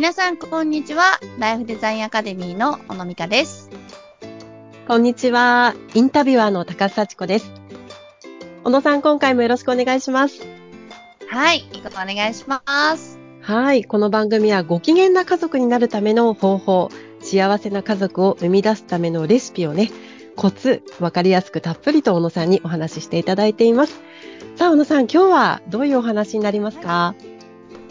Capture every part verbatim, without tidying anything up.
皆さんこんにちは。ライフデザインアカデミーの小野美香です。こんにちは。インタビュアーの高須幸子です。小野さん、今回もよろしくお願いします。はい、よろしくお願いします。はい、この番組はご機嫌な家族になるための方法、幸せな家族を生み出すためのレシピをね、コツ、わかりやすくたっぷりと小野さんにお話ししていただいています。さあ小野さん、今日はどういうお話になりますか？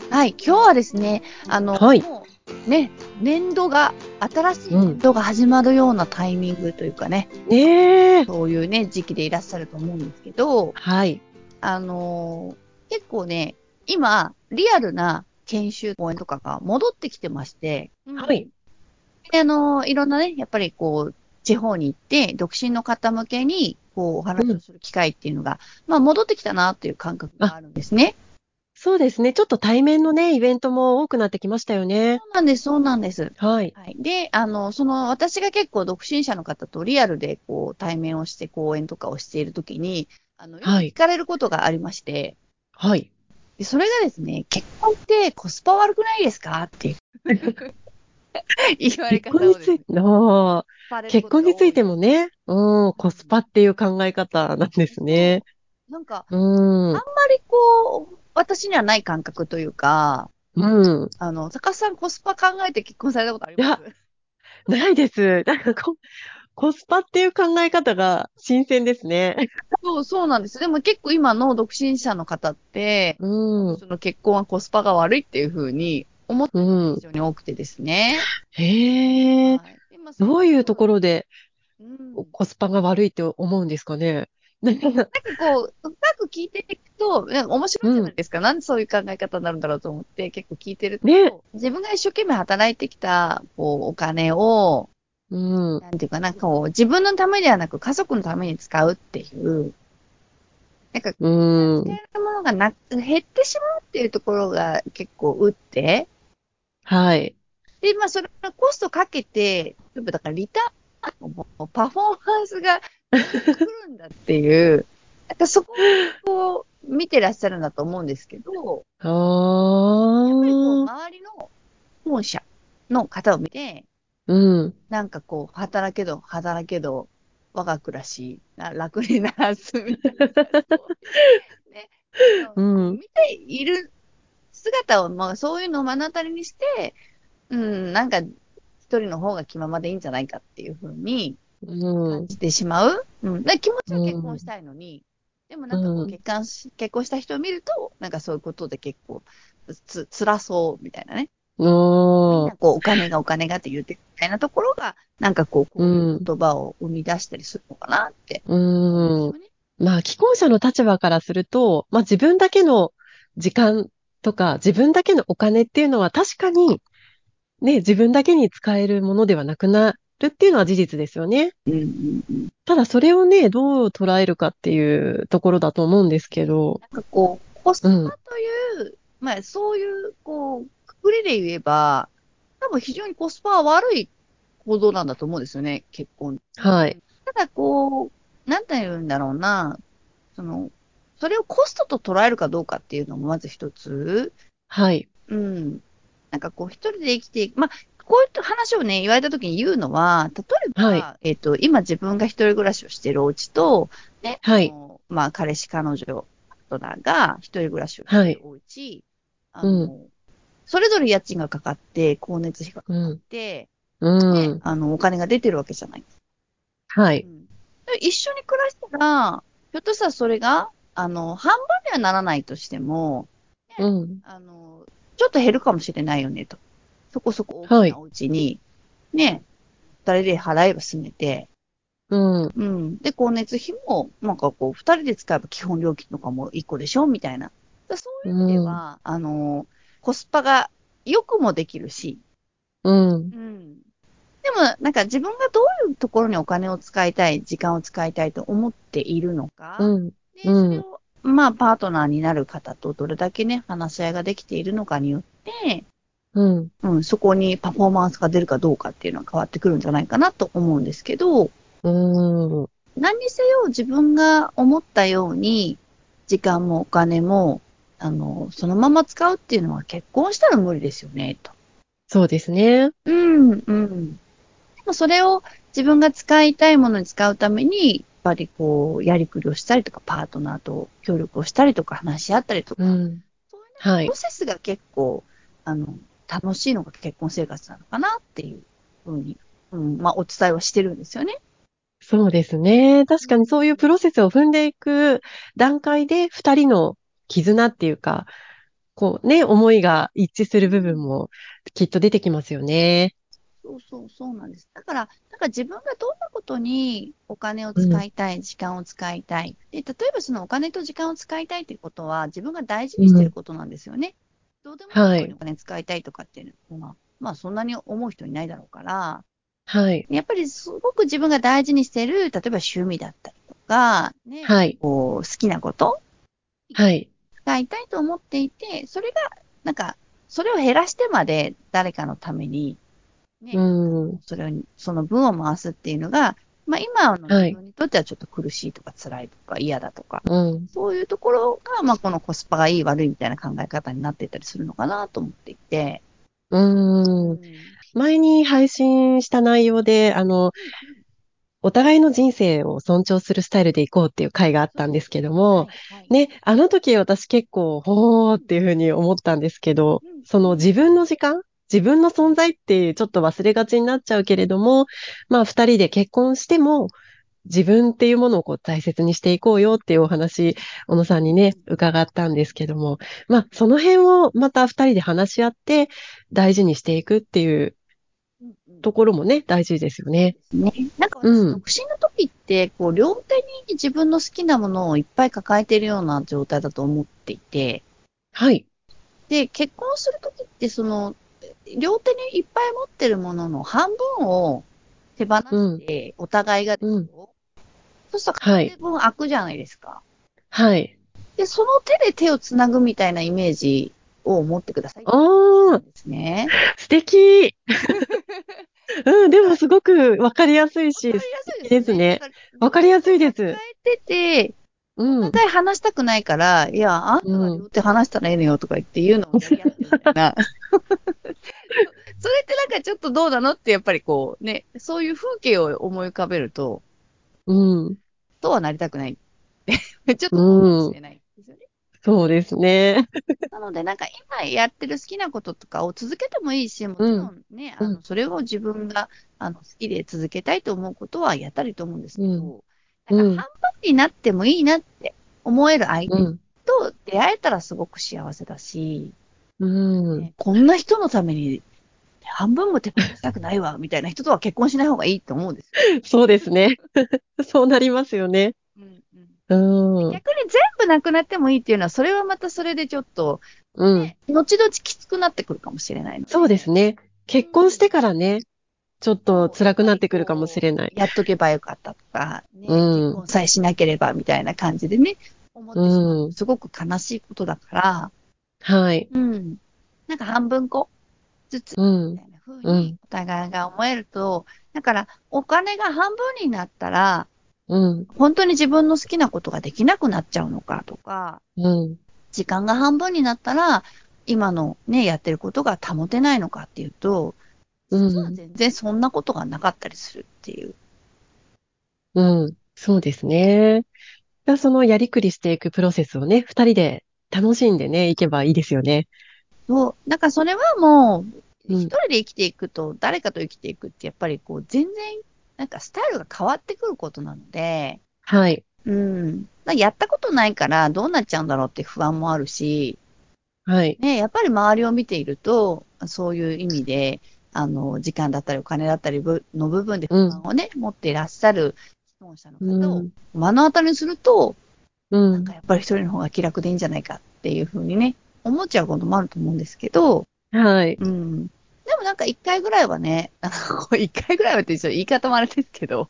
はい、今日はですね、あの、はい、もうね、年度が、新しい年度が始まるようなタイミングというかね、うん、ね、そういうね、時期でいらっしゃると思うんですけど、はい、あのー、結構ね、今、リアルな研修講演とかが戻ってきてまして、はい。で、あのー、いろんなね、やっぱりこう、地方に行って、独身の方向けに、こう、お話をする機会っていうのが、うん、まあ、戻ってきたなっていう感覚があるんですね。そうですね。ちょっと対面のね、イベントも多くなってきましたよね。そうなんです、そうなんです。はい。はい、で、あの、その、私が結構独身者の方とリアルで、こう、対面をして、講演とかをしているときに、あの、よく聞かれることがありまして。はい。で、それがですね、結婚ってコスパ悪くないですかっていう言われ方をですね。結婚についてもね、うん、コスパっていう考え方なんですね。なんか、うん、あんまりこう、私にはない感覚というか、うん、あの、高須さんコスパ考えて結婚されたことあります？いや、ないです。なんかこ、コスパっていう考え方が新鮮ですね。そう、そうなんです。でも結構今の独身者の方って、うん、その結婚はコスパが悪いっていうふうに思ってる人非常に多くてですね。うん、へー、はい、今どういうところでコスパが悪いって思うんですかね。なんかこう、深く聞いていくと、面白いじゃないですか。うん、なんでそういう考え方になるんだろうと思って、結構聞いてると、ね、自分が一生懸命働いてきた、こう、お金を、うん、なんていうかな、こう、自分のためではなく家族のために使うっていう、なんか、うん、使えるものがなく、減ってしまうっていうところが結構打って、はい。で、まあ、それのコストかけて、例えばだからリターン、パフォーマンスが来るんだっていう、なんかそこを見てらっしゃるんだと思うんですけど、あー、やっぱりこう周りの本社の方を見て、うん、なんかこう働けど働けど我が暮らし楽にならずみたいな、ね、うん、見ている姿を、まあ、そういうのを目の当たりにして、うん、なんか一人の方が気ままでいいんじゃないかっていう風に感じてしまう。うんうん、気持ちは結婚したいのに、うん、でもなんかこう結婚し、結婚した人を見ると、なんかそういうことで結構つ、辛そうみたいなね。みんなこうお金がお金がって言ってみたいなところが、なんかこう、こういう言葉を生み出したりするのかなって。うんうん、まあ、既婚者の立場からすると、まあ自分だけの時間とか、自分だけのお金っていうのは確かに、ね、自分だけに使えるものではなくなるっていうのは事実ですよね。うんうんうん、ただそれをね、どう捉えるかっていうところだと思うんですけど。なんかこう、コスパという、うん、まあそういう、こう、くくりで言えば、多分非常にコスパは悪い行動なんだと思うんですよね、結婚。はい。ただこう、なんて言うんだろうな、その、それをコストと捉えるかどうかっていうのもまず一つ。はい。うん。なんかこう一人で生きていく。まあ、こういう話をね、言われた時に言うのは、例えば、はい、えっと、今自分が一人暮らしをしているお家と、ね、はい、まあ、彼氏、彼女、パートナーが一人暮らしをしているお家、はい、あの、うん、それぞれ家賃がかかって、光熱費がかかって、うん、ね、うん、あの、お金が出てるわけじゃない。はい。うん、一緒に暮らしたら、ひょっとしたらそれが、あの、半分にはならないとしても、ね、うん、あの、ちょっと減るかもしれないよねと。そこそこ大きなお家に、はい、ね、誰で払えば済めて、うん。うん。で、光熱費も、なんかこう、二人で使えば基本料金とかも一個でしょみたいな。そういう意味では、うん、あの、コスパが良くもできるし、うん。うん。でも、なんか自分がどういうところにお金を使いたい、時間を使いたいと思っているのか、うん。で、それをまあ、パートナーになる方とどれだけね、話し合いができているのかによって、うん。うん、そこにパフォーマンスが出るかどうかっていうのは変わってくるんじゃないかなと思うんですけど、うん。何にせよ自分が思ったように、時間もお金も、あの、そのまま使うっていうのは結婚したら無理ですよね、と。そうですね。うん、うん。でもそれを自分が使いたいものに使うために、やっぱりこう、やりくりをしたりとか、パートナーと協力をしたりとか、話し合ったりとうか、ん。そういうなんかはプロい。セスが結構、あの、楽しいのが結婚生活なのかなっていうふうに、うん、まあ、お伝えはしてるんですよね。そうですね。確かにそういうプロセスを踏んでいく段階で、二人の絆っていうか、こうね、思いが一致する部分もきっと出てきますよね。そうそうそうなんです。だから、なんか自分がどんなことにお金をうん。使いたい、時間を使いたい。で、例えばそのお金と時間を使いたいということは、自分が大事うにしているん。ことなんですよね。どうでもいいこはとにい。お金使いたいとかっていうのは、まあそんなに思う人いないだろうから、はい。やっぱりすごく自分が大事にしている、例えば趣味だったりとか、ね、はい。こう好きなことはい。使いたいと思っていて、それが、なんか、それを減らしてまで誰かのために、ね、あの、うん。それを、その分を回すっていうのが、まあ今のは自い。分にとってはちょっと苦しいとか辛いとか嫌だとか、うん。そういうところが、まあこのコスパがいい悪いみたいな考え方になっていたりするのかなと思っていて。ううん。ん。前に配信した内容で、あの、うんうん。お互いの人生を尊重するスタイルでいこうっていう回があっそうたんでですすけね。どはも、いはい。ね、あの時私結構、ほーっうんていうふうに思ったんですけど、うんそのうん自分の時間、自分の存在ってちょっと忘れがちになっちゃうけれども、まあ二人で結婚しても、自分っていうものをこう大切にしていこうよっていうお話、小野さんにね、伺ったんですけども、まあその辺をまた二人で話し合って大事にしていくっていううんうんところもね、大事ですよね。ね、なんか私、うん。独身の時って、こう、両手に自分の好きなものをいっぱい抱えているような状態だと思っていて、はい。で、結婚する時って、その、両手にいっぱい持ってるものの半分を手放うしん。て、お互いがですうん。よ。そうするとは片手い。分空くじゃないですか。はい。で、その手で手をつなぐみたいなイメージを持ってくださいって話おなんー、ですね。素敵。うん、でもすごくわかりやすいわかし、り素やすいで敵すでよすね。だね。から、わ両かりやすい手で抱す。えてて、うおん。互い話したくないから、いや、あんたがう両ん。手離したらええのよとか言って言うのをやり合ってみたいな。そうそれってなんかちょっとどうなのって、やっぱりこうね、そういう風景を思い浮かべると、うん。とはなりたくないって ちょっと思うかもうしん。れないですよね。そうですね。なので、なんか今やってる好きなこととかを続けてもいいし、もうちろん。んね、あうの、ん。それを自分が、あの、好きで続けたいと思うことはやったりと思うんですけうん。ど、なんかうん。半分になってもいいなって思える相う手ん。と出会えたらすごく幸せだし、うん。ね、こんな人のために半分も手放したくないわ、みたいな人とは結婚しない方がいいと思うんですよ。そうですね。そうなりますよね。うんうん。うん。う逆に全部なくなってもいいっていうのは、それはまたそれでちょっと、ん。ね、後々きつくなってくるかもしれないのそうでで、すね。う結婚しん、てからね、ちょっとそう、や辛っくぱなっりてくるかもしこれなう、い。やっとけばよかったとか、うね、結ん。婚さえしなければみたいな感じでね、思ってしまううとん。すごく悲しいことだからはい。、うん、なんか半分こずつ、うみん。たいな風うにん。お互いが思えると、だからお金が半分になったら、うん。本当に自分の好きなことができなくなっちゃうのかとか、うん。時間が半分になったら、今のね、やってることが保てないのかっていうと、う実はん。全然そんなことがなかったりするっていう。うん。そうですね。が、そのやりくりしていくプロセスをね、二人で楽しんでね、いけばいいですよね。そう、なんかそれはもう、う一ん。人で生きていくと、誰かと生きていくって、やっぱりこう、全然、なんかスタイルが変わってくることなので、はい。うん。まあやったことないから、どうなっちゃうんだろうって不安もあるし、はい。ね、やっぱり周りを見ていると、そういう意味で、あの、時間だったりお金だったりぶの部分でう不安ん。をね、持っていらっしゃる既婚者のう方をん。目の当たりにすると、うなんかん。やっぱり一人の方が気楽でいいんじゃないかっていうふうにね、思っちゃうこともあると思うんですけど、はい。うん。でもなんか一回ぐらいはね、あの、こう一回ぐらいはって一応言い方もあれですけど、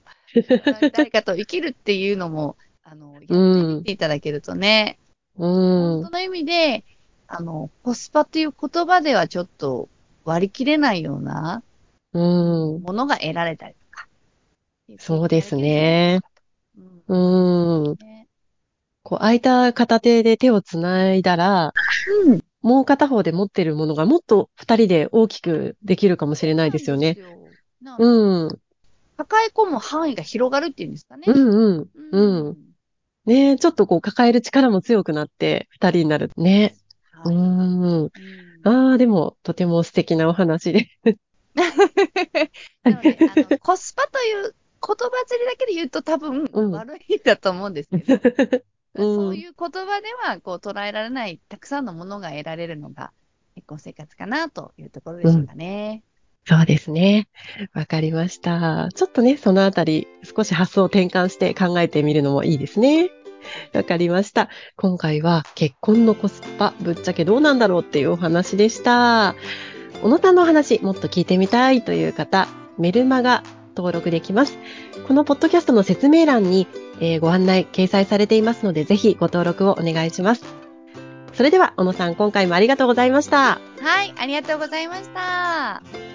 だ誰かと生きるっていうのも、あの、やってうみん。ていただけるとね、本う当ん。の意味で、あの、コスパという言葉ではちょっと割り切れないようなうん。ものが得られたりとか、いうふうにそういたでだすけるんじゃないね。かと。うん。うん。ね。こう、空いた片手で手をつないだら、うん。もう片方で持ってるものがもっと二人で大きくできるかもしれないですよね。そうですよ。なんかうん。抱え込む範囲が広がるっていうんですかね。うんうん。うん。うん、ねえ、ちょっとこう抱える力も強くなって、二人になる。ね。はうい。ん。ああ、でも、とても素敵なお話で。なので、あの、コスパという言葉釣りだけで言うと多分うん。悪いんだと思うんですけど、そううん。いう言葉ではこう捉えられないたくさんのものが得られるのが結婚生活かなというところでうしょうん。かね。そうですね。わかりました。ちょっとね、そのあたり、少し発想を転換して考えてみるのもいいですね。わかりました。今回は結婚のコスパ、ぶっちゃけどうなんだろうっていうお話でした。小野さんのお話、もっと聞いてみたいという方、メルマガ登録できます。このポッドキャストの説明欄に、えーご案内掲載されていますので、ぜひご登録をお願いします。それでは、小野さん、今回もありがとうございました。はい、ありがとうございました。